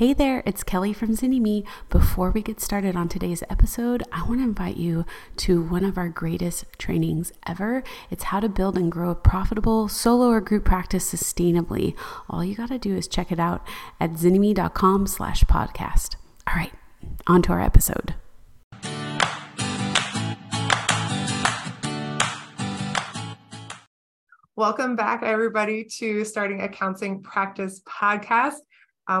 Hey there, it's Kelly from ZynnyMe. Before we get started on today's episode, I want to invite you to one of our greatest trainings ever. It's how to build and grow a profitable solo or group practice sustainably. All you got to do is check it out at ZynnyMe.com/podcast. All right, on to our episode. Welcome back, everybody, to Starting a Counseling Practice podcast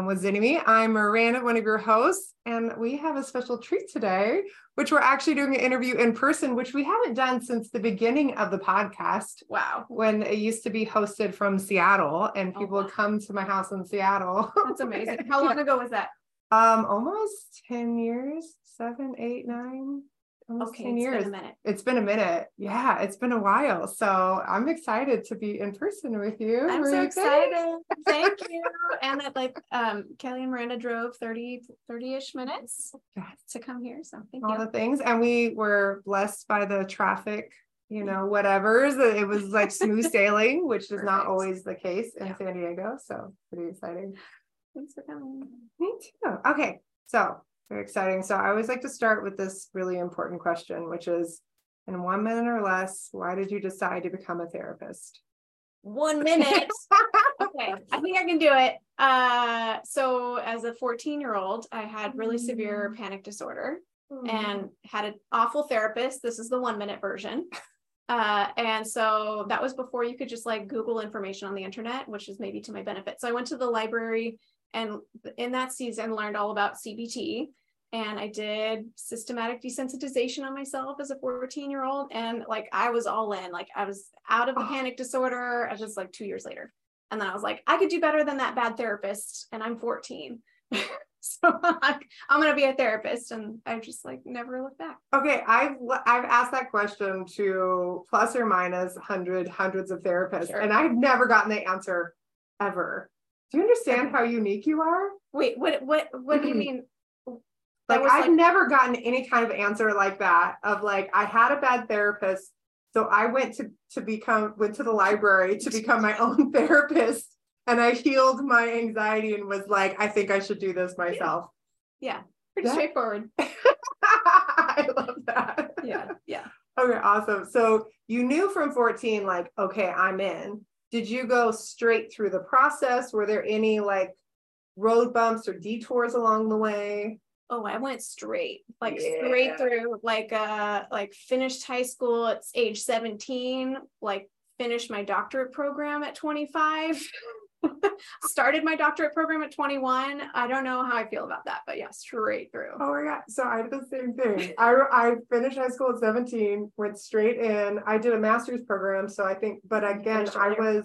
with ZynnyMe. I'm Miranda, one of your hosts, and we have a special treat today, which we're actually doing an interview in person, which we haven't done since the beginning of the podcast. Wow. When it used to be hosted from Seattle, and people would come to my house in Seattle. That's amazing. How long ago was that? Almost 10 years, 7, 8, 9. Okay, 10 years. It's been a minute. Yeah, it's been a while. So I'm excited to be in person with you. I'm so excited. Thank you. And that, like, Kelly and Miranda drove 30-ish minutes to come here. So thank you. All the things. And we were blessed by the traffic, you know, whatever's. It was like smooth sailing, which is not always the case in San Diego. So pretty exciting. Thanks for coming. Me too. Okay. So very exciting. So I always like to start with this really important question, which is, in 1 minute or less, why did you decide to become a therapist? 1 minute. Okay. I think I can do it. So as a 14-year-old, I had really severe panic disorder and had an awful therapist. This is the 1 minute version. And so that was before you could just like Google information on the internet, which is maybe to my benefit. So I went to the library and in that season learned all about CBT. And I did systematic desensitization on myself as a 14-year-old. And like, I was all in, like I was out of the panic disorder. I was just like 2 years later. And then I was like, I could do better than that bad therapist. And I'm 14. So like, I'm going to be a therapist. And I just like never looked back. Okay. I've asked that question to plus or minus hundreds of therapists. Sure. And I've never gotten the answer ever. Do you understand how unique you are? Wait, what do you mean? Like, I've never gotten any kind of answer like that of like, I had a bad therapist. So I went to the library to become my own therapist. And I healed my anxiety and was like, I think I should do this myself. Yeah. Pretty straightforward. I love that. Yeah. Okay. Awesome. So you knew from 14, like, okay, I'm in. Did you go straight through the process? Were there any like road bumps or detours along the way? Oh, I went straight, straight through, like finished high school at age 17, like finished my doctorate program at 25, started my doctorate program at 21. I don't know how I feel about that, but yeah, straight through. Oh my God. So I did the same thing. I finished high school at 17, went straight in. I did a master's program. So I think, but again, I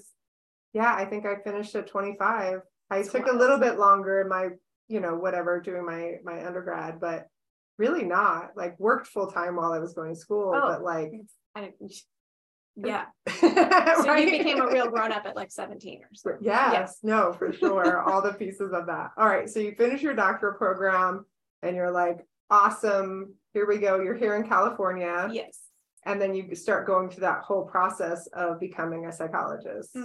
think I finished at 25. I took a little bit longer in my, you know, whatever, doing my undergrad, but really not like worked full time while I was going to school, but like, yeah. So right? You became a real grown up at like 17 or so. Yes. No, for sure. All the pieces of that. All right. So you finish your doctorate program and you're like, awesome. Here we go. You're here in California. Yes. And then you start going through that whole process of becoming a psychologist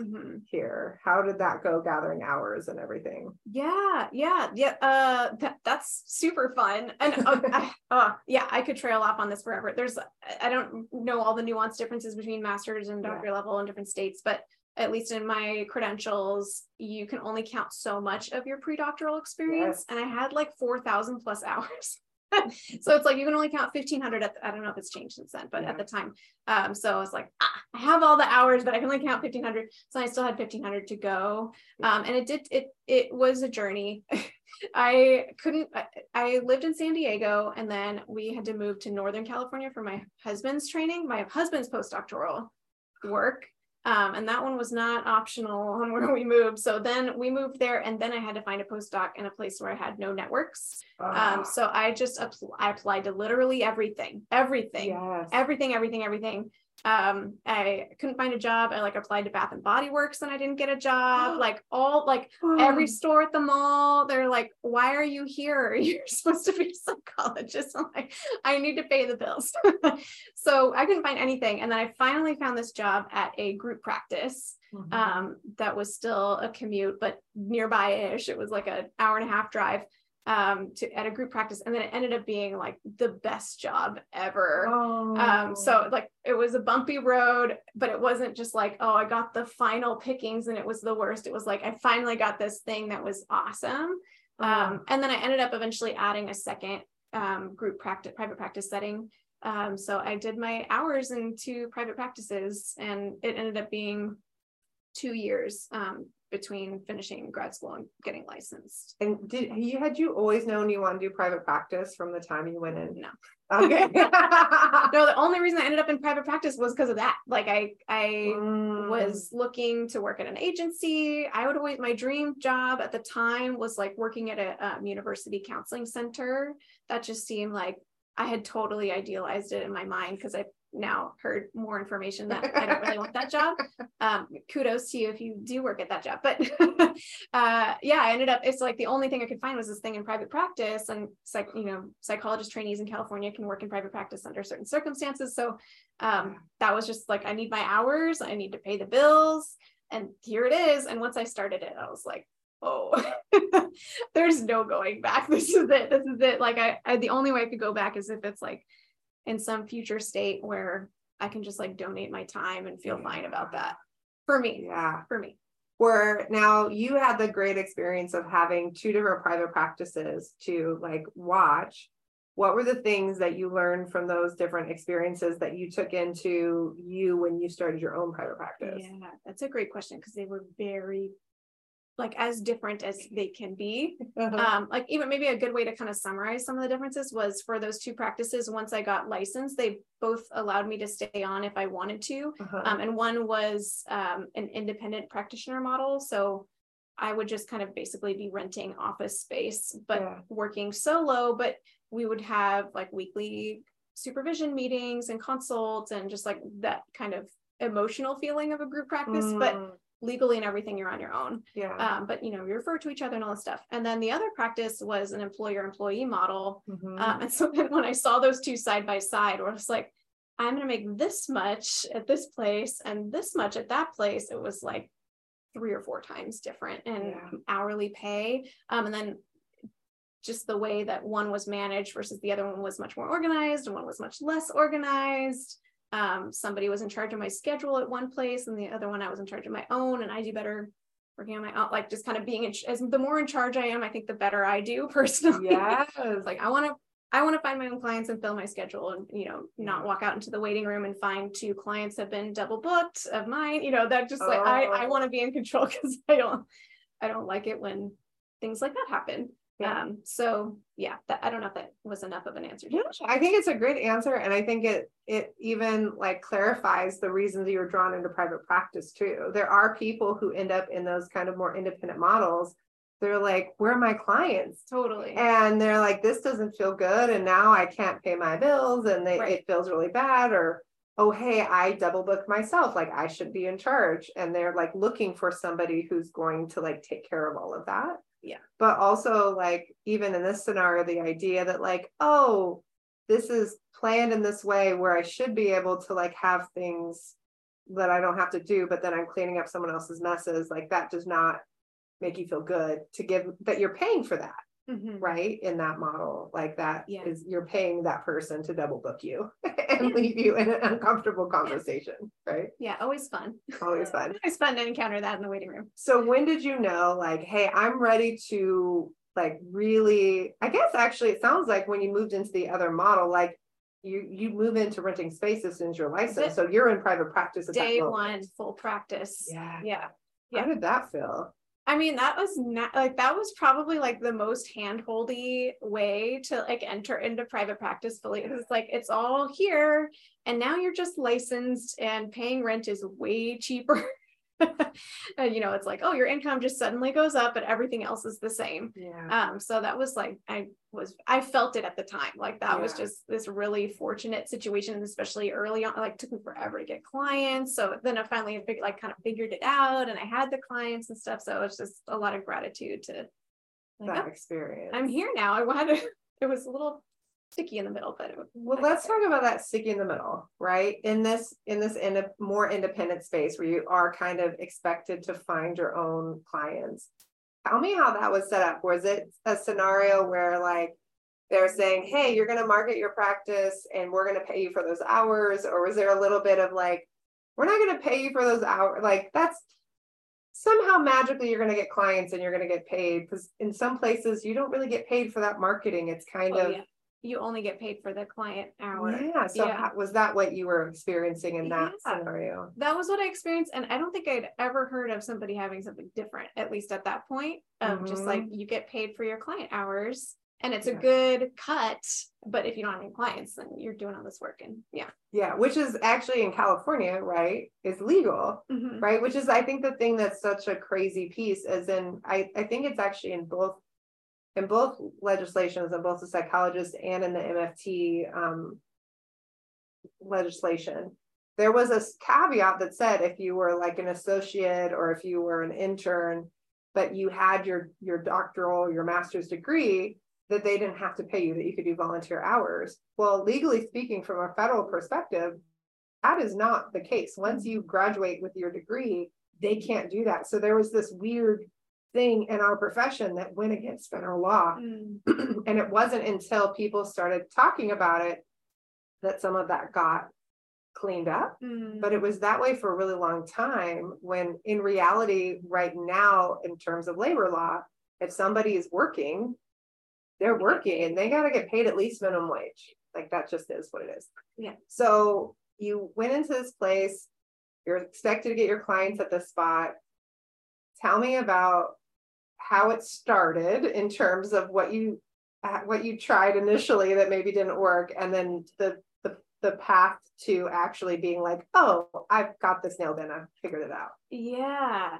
here. How did that go, gathering hours and everything? Yeah. That's super fun. And I could trail off on this forever. I don't know all the nuanced differences between master's and doctorate level in different states, but at least in my credentials, you can only count so much of your pre-doctoral experience. Yes. And I had like 4,000 plus hours. So it's like, you can only count 1,500 I don't know if it's changed since then, but at the time. So I was like, I have all the hours, but I can only count 1,500. So I still had 1,500 to go. And it was a journey. I lived in San Diego and then we had to move to Northern California for my husband's training, my husband's postdoctoral work. And that one was not optional on where we moved. So then we moved there and then I had to find a postdoc in a place where I had no networks. So I applied to literally everything, everything, everything. I couldn't find a job. I like applied to Bath and Body Works and I didn't get a job. Every store at the mall, they're like, why are you here? You're supposed to be a psychologist. I'm like, I need to pay the bills. So I couldn't find anything. And then I finally found this job at a group practice, that was still a commute, but nearby-ish. It was like an hour and a half drive, at a group practice. And then it ended up being like the best job ever. So like it was a bumpy road, but it wasn't just like, oh, I got the final pickings and it was the worst. It was like, I finally got this thing that was awesome. And then I ended up eventually adding a second, group practice, private practice setting. So I did my hours in two private practices and it ended up being 2 years, between finishing grad school and getting licensed. And had you always known you wanted to do private practice from the time you went in? No. Okay. No, the only reason I ended up in private practice was because of that. Like I was looking to work at an agency. My dream job at the time was like working at a university counseling center. That just seemed like I had totally idealized it in my mind because I now heard more information that I don't really want that job. Kudos to you if you do work at that job. But I ended up, it's like the only thing I could find was this thing in private practice, and psychologist trainees in California can work in private practice under certain circumstances. So that was just like, I need my hours, I need to pay the bills, and here it is. And once I started it, I was like, oh, there's no going back. This is it. Like I the only way I could go back is if it's like in some future state where I can just like donate my time and feel fine about that for me. Where now you had the great experience of having two different private practices to like watch. What were the things that you learned from those different experiences that you took into you when you started your own private practice? Yeah, that's a great question because they were very like as different as they can be. Like even maybe a good way to kind of summarize some of the differences was for those two practices, once I got licensed, they both allowed me to stay on if I wanted to. And one was an independent practitioner model. So I would just kind of basically be renting office space, but working solo, but we would have like weekly supervision meetings and consults and just like that kind of emotional feeling of a group practice. But legally and everything, you're on your own. But you refer to each other and all this stuff. And then the other practice was an employer-employee model. And so then when I saw those two side by side, where I was like, I'm going to make this much at this place and this much at that place, it was like 3 or 4 times different in hourly pay. And then just the way that one was managed versus the other one was much more organized and one was much less organized. Somebody was in charge of my schedule at one place and the other one I was in charge of my own, and I do better working on my own, like just kind of being the more in charge I am, I think the better I do personally. Like I want to find my own clients and fill my schedule and, not walk out into the waiting room and find 2 clients have been double booked of mine, that just like, I want to be in control because I don't like it when things like that happen. I don't know if that was enough of an answer. I think it's a great answer. And I think it even like clarifies the reasons you were drawn into private practice too. There are people who end up in those kind of more independent models. They're like, where are my clients? Totally. And they're like, this doesn't feel good. And now I can't pay my bills and it feels really bad. Or, oh, hey, I double booked myself. Like I should be in charge. And they're like looking for somebody who's going to like take care of all of that. Yeah. But also like, even in this scenario, the idea that like, oh, this is planned in this way where I should be able to like have things that I don't have to do, but then I'm cleaning up someone else's messes. Like that does not make you feel good to give that you're paying for that. Right. In that model, like that is you're paying that person to double book you and leave you in an uncomfortable conversation. Right. Yeah. Always fun. Always fun. Always fun to encounter that in the waiting room. So when did you know, like, hey, I'm ready to like really, I guess actually it sounds like when you moved into the other model, like you move into renting space as soon as you're licensed. So you're in private practice. Day one, full practice. Yeah. How did that feel? I mean, that was probably like the most hand-holdy way to like enter into private practice fully. It's like, it's all here and now you're just licensed and paying rent is way cheaper And, you know, it's like, oh, your income just suddenly goes up, but everything else is the same. Yeah. So that was like, I felt it at the time. Like that was just this really fortunate situation, especially early on. Like, it took me forever to get clients. So then I finally kind of figured it out, and I had the clients and stuff. So it was just a lot of gratitude to like, that experience. I'm here now. I wanted to, it was a little sticky in the middle, but let's talk about that sticky in the middle, right? In a more independent space where you are kind of expected to find your own clients. Tell me how that was set up. Was it a scenario where like they're saying, hey, you're going to market your practice and we're going to pay you for those hours? Or was there a little bit of like, we're not going to pay you for those hours? Like that's somehow magically you're going to get clients and you're going to get paid, because in some places you don't really get paid for that marketing. It's kind of, you only get paid for the client hour. Yeah. So was that what you were experiencing in that scenario? That was what I experienced. And I don't think I'd ever heard of somebody having something different, at least at that point, just like you get paid for your client hours and it's a good cut, but if you don't have any clients, then you're doing all this work. And yeah. Which is actually in California, right? Is legal, right? Which is, I think the thing that's such a crazy piece is in, I think it's actually in both legislations, in both the psychologist and in the MFT legislation, there was a caveat that said if you were like an associate or if you were an intern, but you had your doctoral, your master's degree, that they didn't have to pay you, that you could do volunteer hours. Well, legally speaking, from a federal perspective, that is not the case. Once you graduate with your degree, they can't do that. So there was this weird thing in our profession that went against federal law. And it wasn't until people started talking about it that some of that got cleaned up. But it was that way for a really long time, when in reality, right now, in terms of labor law, if somebody is working, they're working and they got to get paid at least minimum wage. Like that just is what it is. Yeah. So you went into this place, you're expected to get your clients at the spot. Tell me about how it started in terms of what you tried initially that maybe didn't work, and then the path to actually being like, oh, I've got this nailed in, I've figured it out. Yeah.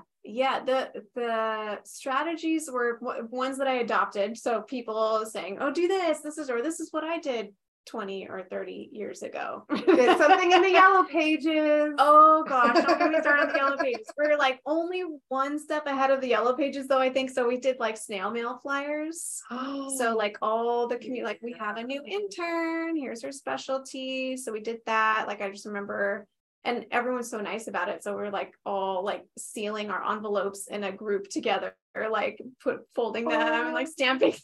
The strategies were ones that I adopted. So people saying, oh, do this. This is what I did 20 or 30 years ago. Did something in the yellow pages. Oh gosh, don't get me started on the yellow pages. We're like only one step ahead of the yellow pages though, I think. So we did like snail mail flyers. Oh, so like all the community, like we have a new intern, here's her specialty. So we did that. Like I just remember, and everyone's so nice about it. So we're like all like sealing our envelopes in a group together, or like folding them and like stamping,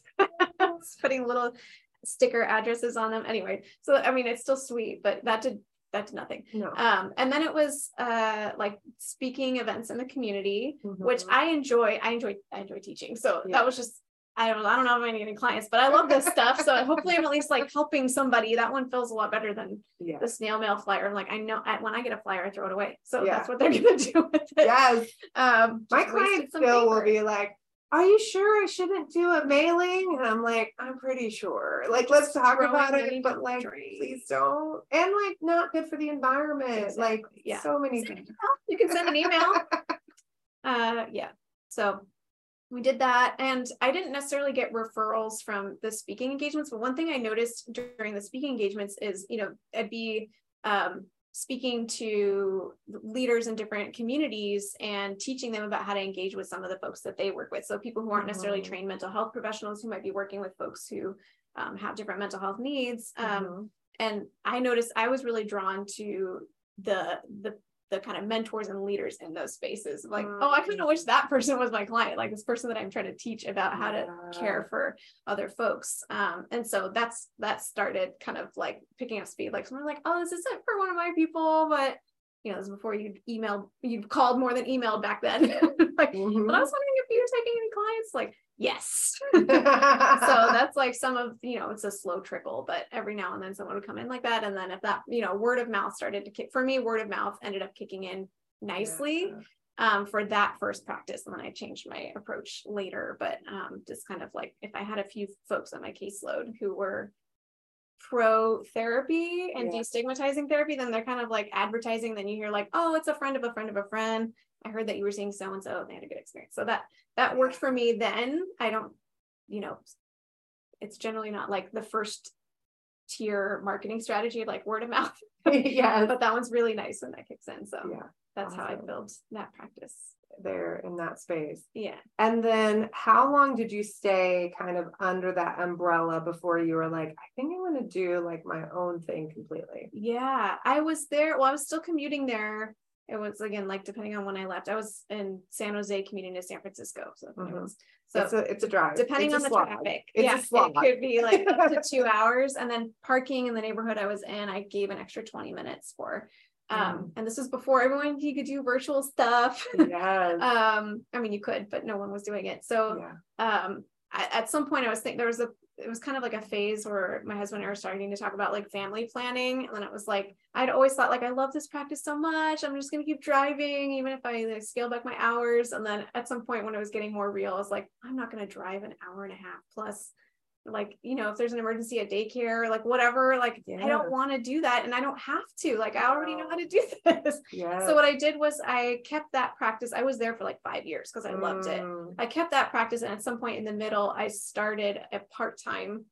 putting little sticker addresses on them. Anyway, so I mean, it's still sweet, but that did nothing. No. And then it was like speaking events in the community, which I enjoy teaching. So that was just, I don't know if I need any clients, but I love this stuff. So hopefully I'm at least like helping somebody. That one feels a lot better than the snail mail flyer. Like I know when I get a flyer, I throw it away. So that's what they're going to do with it. Yes. My client still will be like, are you sure I shouldn't do a mailing? And I'm like, I'm pretty sure. Like, let's talk about it, but like, please don't. And like, not good for the environment. Exactly. Like, so many things. You can send an email. So we did that. And I didn't necessarily get referrals from the speaking engagements. But one thing I noticed during the speaking engagements is, you know, I'd be speaking to leaders in different communities and teaching them about how to engage with some of the folks that they work with. So people who aren't necessarily trained mental health professionals, who might be working with folks who have different mental health needs. And I noticed I was really drawn to the kind of mentors and leaders in those spaces. Like, oh, I kind of wish that person was my client, like this person that I'm trying to teach about how to care for other folks. And so that started kind of like picking up speed. Like someone like, oh, this isn't for one of my people, but you know, this is before you'd called more than emailed back then. Like, but I was wondering if you were taking any clients, like, yes. So that's like some of, you know, it's a slow trickle, but every now and then someone would come in like that. And then if that, you know, word of mouth started to kick, for me, word of mouth ended up kicking in nicely for that first practice. And then I changed my approach later, but just kind of like, if I had a few folks on my caseload who were pro therapy and destigmatizing therapy, then they're kind of like advertising. Then you hear like, oh, it's a friend of a friend of a friend. I heard that you were seeing so-and-so and they had a good experience. So that worked for me then. I don't, you know, it's generally not like the first tier marketing strategy, like word of mouth. Yeah. But that one's really nice when that kicks in. So yeah, that's awesome. How I built that practice there in that space. Yeah. And then how long did you stay kind of under that umbrella before you were like, I think I want to do like my own thing completely? Yeah, I was there. Well, I was still commuting there. It was, again, like, depending on when I left, I was in San Jose commuting to San Francisco. So, it's a drive. Depending on the traffic. Yeah, it could be like up to 2 hours, and then parking in the neighborhood I was in, I gave an extra 20 minutes for, and this was before everyone, you could do virtual stuff. Yes. I mean, you could, but no one was doing it. So, yeah. At some point I was thinking it was kind of like a phase where my husband and I were starting to talk about like family planning. And then it was like, I'd always thought like, I love this practice so much. I'm just going to keep driving, even if I like, scale back my hours. And then at some point when it was getting more real, I was like, I'm not going to drive an hour and a half plus, like, you know, if there's an emergency at daycare, like whatever, like, yes. I don't want to do that. And I don't have to, like, I already know how to do this. Yes. So what I did was I kept that practice. I was there for like 5 years because I loved it. I kept that practice. And at some point in the middle, I started a part-time,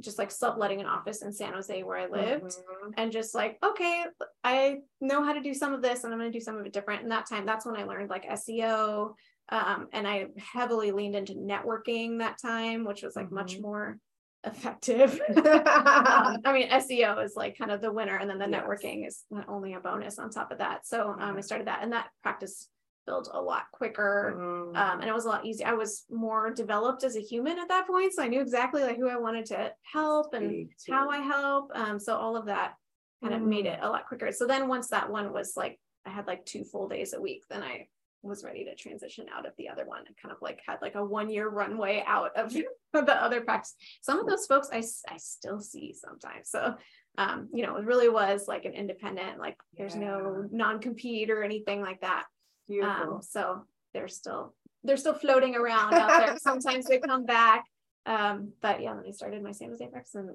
just like subletting an office in San Jose where I lived, and just like, okay, I know how to do some of this and I'm going to do some of it different. And that's when I learned like SEO, and I heavily leaned into networking that time, which was like much more effective. I mean, SEO is like kind of the winner. And then the networking is not only a bonus on top of that. So I started that, and that practice built a lot quicker. And it was a lot easier. I was more developed as a human at that point. So I knew exactly like who I wanted to help and how I help. So all of that kind of made it a lot quicker. So then once that one was like, I had like 2 full days a week, then I was ready to transition out of the other one and kind of like had like a 1-year runway out of the other practice. Some of those folks I still see sometimes. So, you know, it really was like an independent, like there's no non-compete or anything like that. So they're still floating around out there. Sometimes they come back. But yeah, then I started my San Jose practice and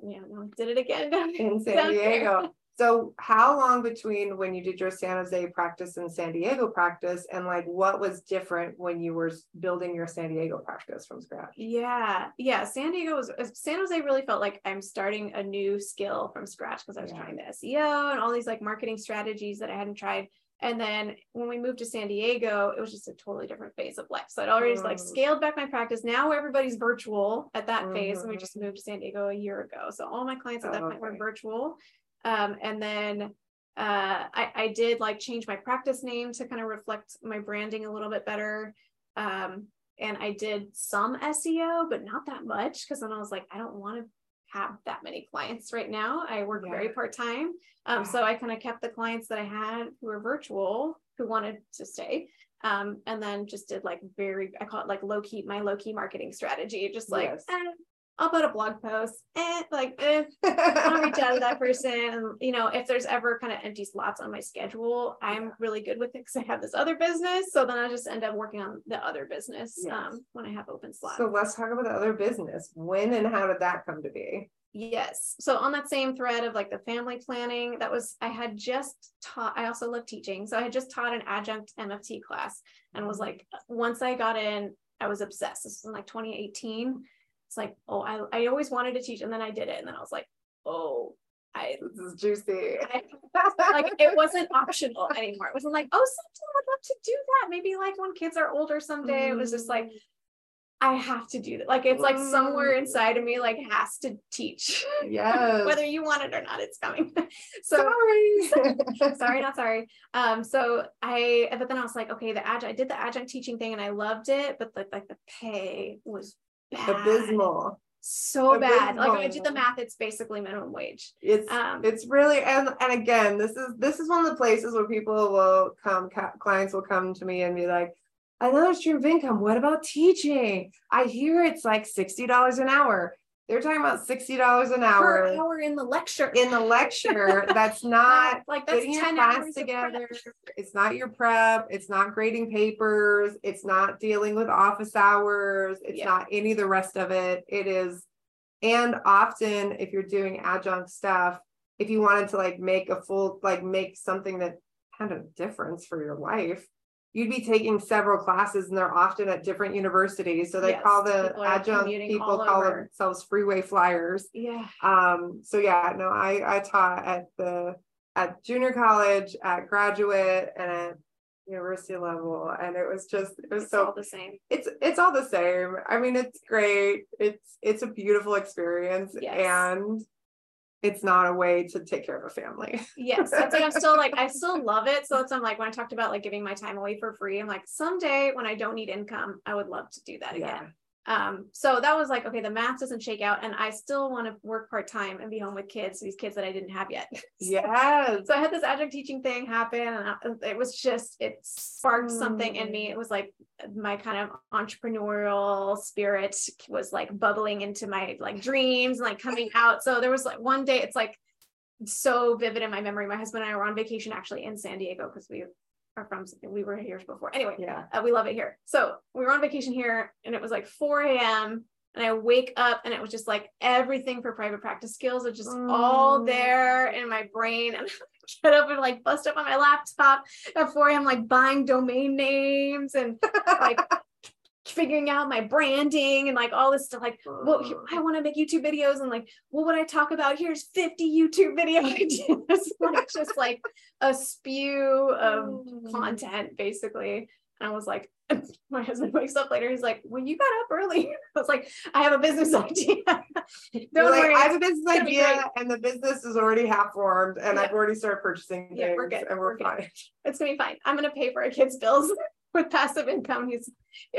did it again in San Diego. There. So how long between when you did your San Jose practice and San Diego practice, and like what was different when you were building your San Diego practice from scratch? Yeah. San Jose really felt like I'm starting a new skill from scratch because I was trying the SEO and all these like marketing strategies that I hadn't tried. And then when we moved to San Diego, it was just a totally different phase of life. So I'd already like scaled back my practice. Now everybody's virtual at that phase. And we just moved to San Diego a year ago. So all my clients at that point were virtual. And then I did like change my practice name to kind of reflect my branding a little bit better. And I did some SEO, but not that much. Cause then I was like, I don't want to have that many clients right now. I work very part-time. So I kind of kept the clients that I had who were virtual, who wanted to stay. And then just did like I call it like my low-key marketing strategy. Just like, I'll put a blog post, I'll reach out to that person. And, you know, if there's ever kind of empty slots on my schedule, I'm really good with it because I have this other business. So then I just end up working on the other business when I have open slots. So let's talk about the other business. When and how did that come to be? Yes. So on that same thread of like the family planning, I also love teaching. So I had just taught an adjunct MFT class and was like, once I got in, I was obsessed. This was in like 2018. It's like, I always wanted to teach. And then I did it. And then I was like, this is juicy. Like it wasn't optional anymore. It wasn't like, someday I'd love to do that. Maybe like when kids are older someday, it was just like, I have to do that. Like, it's like somewhere inside of me, like has to teach. Yes. Whether you want it or not, it's coming. Sorry, not sorry. But then I was like, okay, I did the adjunct teaching thing and I loved it. But the pay was abysmal. So bad. Like when I did the math, it's basically minimum wage. It's really, and again, this is one of the places where people will come, clients will come to me and be like, another stream of income. What about teaching? I hear it's like $60 an hour. They're talking about $60 an hour. Per hour in the lecture. That's not like that's getting 10 hours together. It's not your prep. It's not grading papers. It's not dealing with office hours. It's not any of the rest of it. It is. And often if you're doing adjunct stuff, if you wanted to like make something that had a difference for your life, you'd be taking several classes, and they're often at different universities. So they call the adjunct people call themselves freeway flyers. Yeah. So yeah, no, I taught at junior college, at graduate, and at university level, and it was just all the same. It's all the same. I mean, it's great. It's a beautiful experience, and it's not a way to take care of a family. Yes. That's like, I still love it. So that's, I'm like, when I talked about like giving my time away for free, I'm like, someday when I don't need income, I would love to do that again. So that was like, okay, the math doesn't shake out, and I still want to work part-time and be home with kids. These kids that I didn't have yet. So I had this adjunct teaching thing happen, and it was just, it sparked something in me. It was like my kind of entrepreneurial spirit was like bubbling into my like dreams and like coming out. So there was like one day, it's like so vivid in my memory. My husband and I were on vacation actually in San Diego, because we were here before. Anyway, we love it here. So we were on vacation here, and it was like 4 a.m. and I wake up, and it was just like everything for Private Practice Skills was just all there in my brain. And I get up and like bust up on my laptop at 4 a.m. like buying domain names and like figuring out my branding and like all this stuff, like, well, I want to make YouTube videos, and like, well, what would I talk about? Here's 50 YouTube video ideas, like just like a spew of content basically. And I was like, my husband wakes up later, he's like, well, you got up early. I was like, I have a business idea. Don't worry. I have a business idea, and the business is already half formed, and I've already started purchasing things, we're good. And we're fine. Good. It's gonna be fine. I'm gonna pay for our kids' bills with passive income.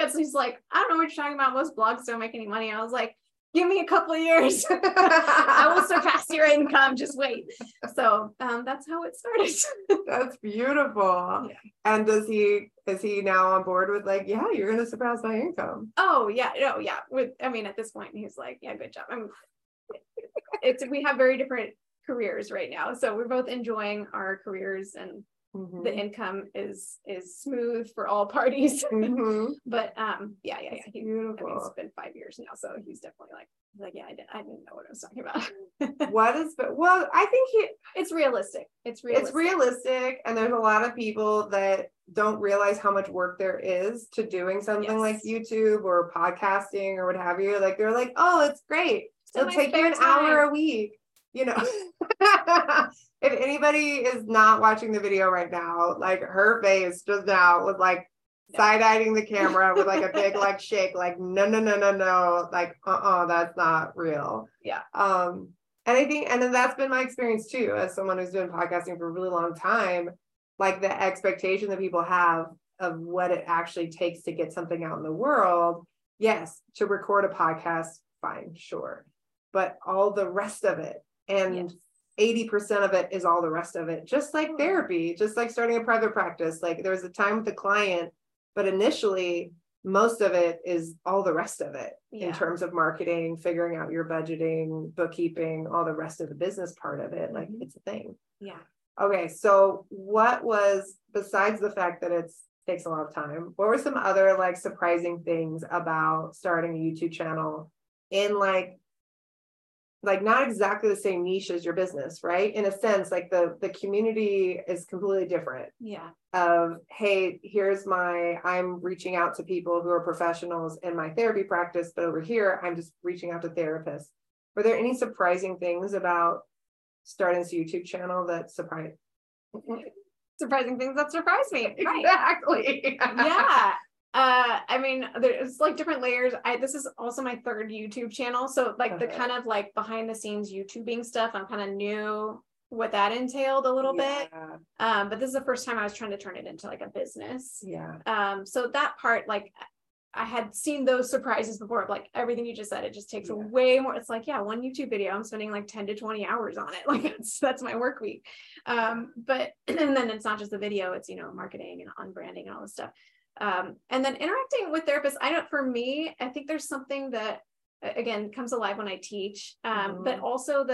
So he's like, I don't know what you're talking about. Most blogs don't make any money. I was like, give me a couple of years. I will surpass your income. Just wait. So that's how it started. That's beautiful. Yeah. And is he now on board with like, yeah, you're going to surpass my income? Oh yeah. No, yeah. At this point, he's like, yeah, good job. We have very different careers right now. So we're both enjoying our careers, and the income is smooth for all parties. But yeah. It's been 5 years now, so he's definitely like yeah, I didn't know what I was talking about. I think it's realistic. It's realistic, and there's a lot of people that don't realize how much work there is to doing something like YouTube or podcasting or what have you. Like they're like, oh, it's great. It'll take you an hour a week. You know, if anybody is not watching the video right now, like her face just now with like side-eyeing the camera with like a big like shake, like no, like that's not real. Yeah. And I think, and then that's been my experience too, as someone who's doing podcasting for a really long time, like the expectation that people have of what it actually takes to get something out in the world. Yes, to record a podcast, fine, sure, but all the rest of it. And 80% of it is all the rest of it. Just like therapy, just like starting a private practice. Like there was a time with the client, but initially most of it is all the rest of it in terms of marketing, figuring out your budgeting, bookkeeping, all the rest of the business part of it. Like it's a thing. Yeah. Okay. So what was, besides the fact that it takes a lot of time, what were some other like surprising things about starting a YouTube channel in like not exactly the same niche as your business, right? In a sense, like the community is completely different. Yeah. Of, hey, I'm reaching out to people who are professionals in my therapy practice, but over here, I'm just reaching out to therapists. Were there any surprising things about starting this YouTube channel that surprised? Surprising things that surprised me. Right. Exactly. Yeah. There's like different layers. This is also my third YouTube channel. So like the kind of like behind the scenes YouTubing stuff, I'm kind of new what that entailed a little bit. But this is the first time I was trying to turn it into like a business. Yeah. So that part, like I had seen those surprises before, of like everything you just said, it just takes way more. It's like, one YouTube video, I'm spending like 10 to 20 hours on it. Like that's my work week. But, and then it's not just the video, it's, marketing and on branding and all this stuff. And then interacting with therapists, I think there's something that again comes alive when I teach, but also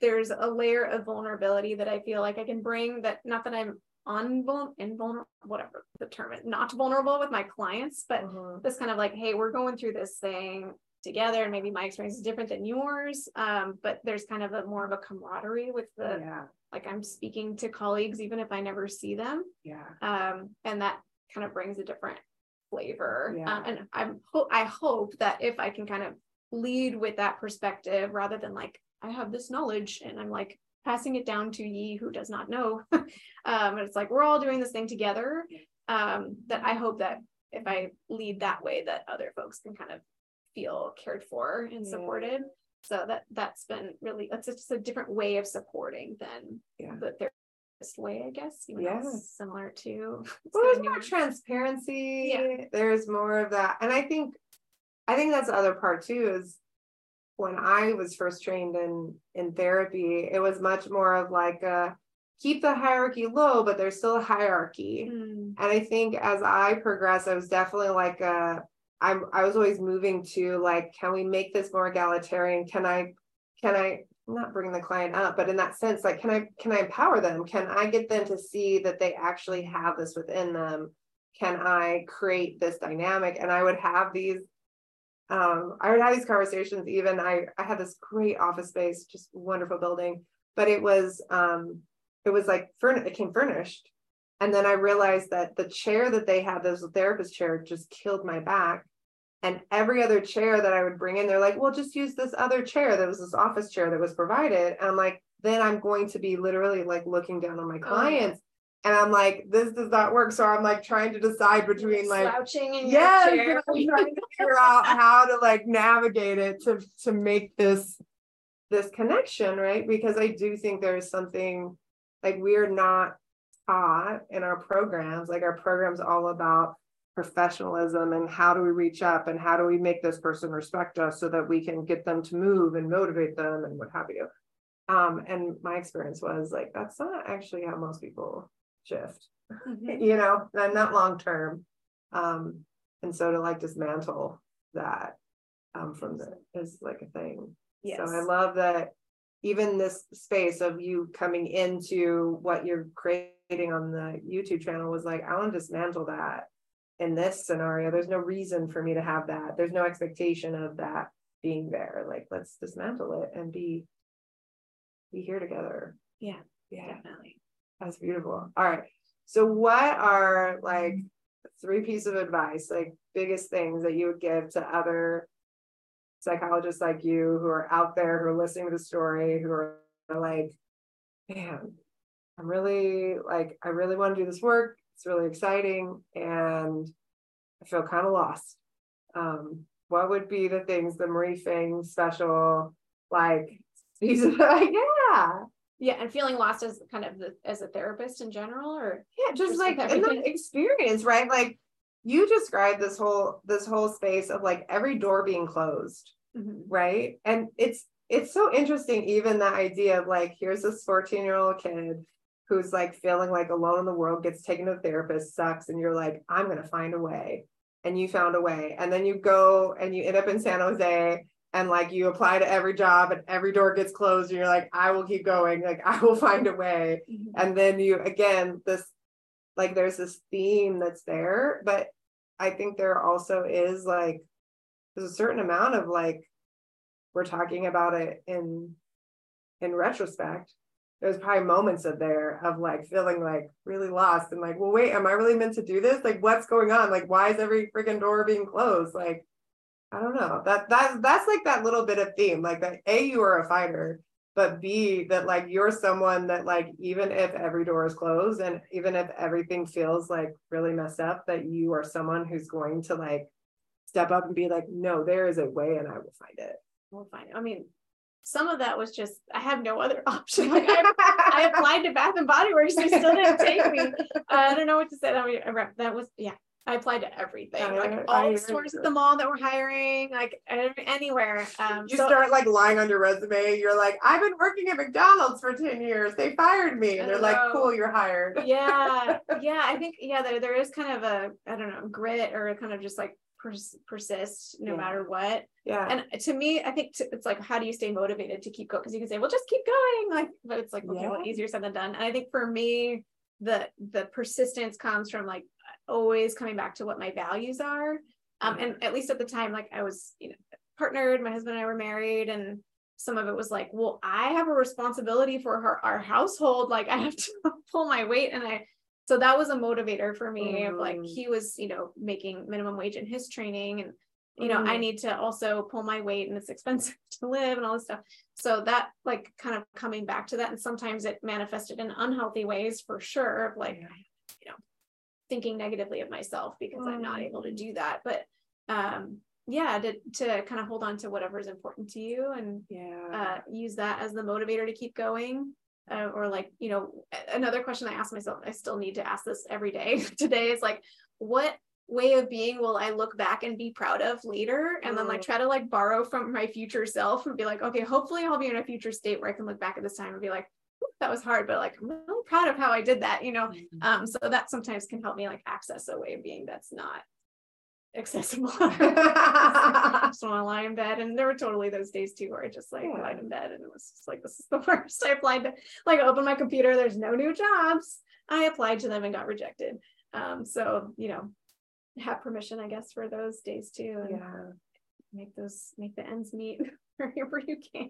there's a layer of vulnerability that I feel like I can bring, that not that I'm invulnerable, whatever the term is, not vulnerable with my clients, but this kind of like, hey, we're going through this thing, together, and maybe my experience is different than yours, but there's kind of a more of a camaraderie with the, like I'm speaking to colleagues even if I never see them, and that kind of brings a different flavor, and I hope that if I can kind of lead with that perspective rather than like I have this knowledge and I'm like passing it down to ye who does not know, and it's like we're all doing this thing together, that I hope that if I lead that way that other folks can kind of feel cared for and supported. So that's been really, that's just a different way of supporting than the therapist way, I guess. Similar to, well, there's more transparency. There's more of that. And I think that's the other part too, is when I was first trained in therapy, it was much more of like a keep the hierarchy low, but there's still a hierarchy. And I think as I progressed, I was definitely like I was always moving to like, can we make this more egalitarian? Can I not bring the client up, but in that sense, like, can I empower them? Can I get them to see that they actually have this within them? Can I create this dynamic? And I would have these, conversations. Even I had this great office space, just wonderful building, but it was like, it came furnished. And then I realized that the chair that they had, this therapist chair, just killed my back. And every other chair that I would bring in, they're like, well, just use this other chair. There was this office chair that was provided. And I'm like, then I'm going to be literally like looking down on my clients. And I'm like, this does not work. So I'm like trying to decide between like slouching in your chair. I'm trying to figure out how to like navigate it to make this connection, right? Because I do think there's something like we're not taught in our programs. Like our program's all about professionalism and how do we reach up and how do we make this person respect us so that we can get them to move and motivate them and what have you. And my experience was like, that's not actually how most people shift, you know, and not long-term. And so to like dismantle that from the is like a thing. So I love that even this space of you coming into what you're creating on the YouTube channel was like, I want to dismantle that in this scenario. There's no reason for me to have that. There's no expectation of that being there. Like, let's dismantle it and be here together. Definitely. That's beautiful. All right. So what are like 3 pieces of advice, like biggest things that you would give to other psychologists like you who are out there, who are listening to the story, who are like, man, I really want to do this work. It's really exciting. And I feel kind of lost. What would be the things, the Marie Fang special, like, season? Yeah. And feeling lost as kind of as a therapist in general, or. Yeah. Just like in that experience, right? Like you described this whole space of like every door being closed. Right. And it's so interesting, even the idea of like, here's this 14-year-old kid who's like feeling like alone in the world, gets taken to a therapist, sucks. And you're like, I'm going to find a way. And you found a way. And then you go and you end up in San Jose and like you apply to every job and every door gets closed. And you're like, I will keep going. Like I will find a way. And then you, again, this, like there's this theme that's there, but I think there also is like, there's a certain amount of like, we're talking about it in retrospect. There's probably moments of like feeling like really lost and like, well, wait, am I really meant to do this? Like, what's going on? Like, why is every freaking door being closed? Like, I don't know. That's like that little bit of theme, like that A, you are a fighter, but B, that like, you're someone that like, even if every door is closed and even if everything feels like really messed up, that you are someone who's going to like step up and be like, no, there is a way and I will find it. We'll find it. I mean, some of that was just, I have no other option. Like I applied to Bath and Body Works. They still didn't take me. I don't know what to say. I applied to everything. Like all the stores at the mall that were hiring, like anywhere. You start like lying on your resume. You're like, I've been working at McDonald's for 10 years. They fired me. And they're like, cool, you're hired. Yeah. I think, there is kind of a, I don't know, grit or kind of just like, persist no matter what. And to me, I think it's like, how do you stay motivated to keep going? Because you can say, well, just keep going. Like, but it's like, okay, well, easier said than done. And I think for me, the persistence comes from like always coming back to what my values are. And at least at the time, like I was, partnered, my husband and I were married, and some of it was like, well, I have a responsibility for our household. Like I have to pull my weight. And so that was a motivator for me of like, he was, you know, making minimum wage in his training, and, you know, I need to also pull my weight, and it's expensive to live and all this stuff. So that like kind of coming back to that. And sometimes it manifested in unhealthy ways for sure. Of like, you know, thinking negatively of myself because I'm not able to do that. But, to kind of hold on to whatever's important to you and use that as the motivator to keep going. Or like, you know, another question I ask myself, I still need to ask this every day today, is like, what way of being will I look back and be proud of later? And then like, try to like borrow from my future self and be like, okay, hopefully I'll be in a future state where I can look back at this time and be like, that was hard, but like, I'm really proud of how I did that, you know? So that sometimes can help me like access a way of being that's not accessible. I just want to lie in bed, and there were totally those days too where I just like lied in bed, and it was just like, this is the worst. I applied to like open my computer, there's no new jobs. I applied to them and got rejected. So you know, have permission, I guess, for those days too, and make the ends meet wherever you can.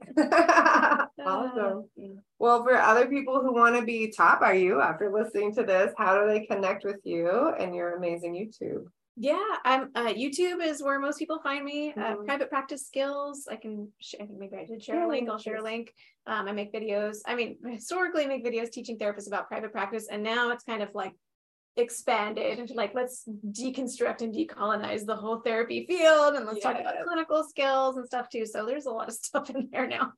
Awesome. Well, for other people who want to be top, are you after listening to this, how do they connect with you and your amazing YouTube? Yeah, I'm YouTube is where most people find me. Private Practice Skills. I think maybe I did share a link. I'll share a link. I make videos. I mean, historically, I make videos teaching therapists about private practice, and now it's kind of like expanded into like, let's deconstruct and decolonize the whole therapy field, and let's talk about clinical skills and stuff too. So there's a lot of stuff in there now.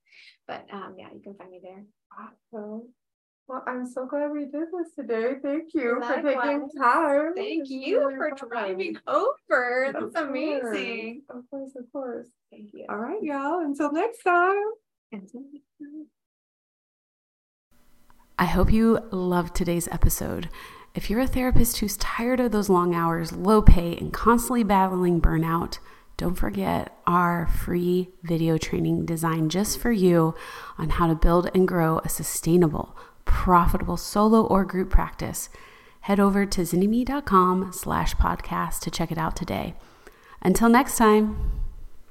But you can find me there. Awesome. Well, I'm so glad we did this today. Thank you for taking time. Thank you for driving over. That's amazing. Of course, of course. Thank you. All right, y'all. Until next time. I hope you loved today's episode. If you're a therapist who's tired of those long hours, low pay, and constantly battling burnout, don't forget our free video training designed just for you on how to build and grow a sustainable, profitable solo or group practice. Head over to ZynnyMe.com/podcast to check it out today. Until next time.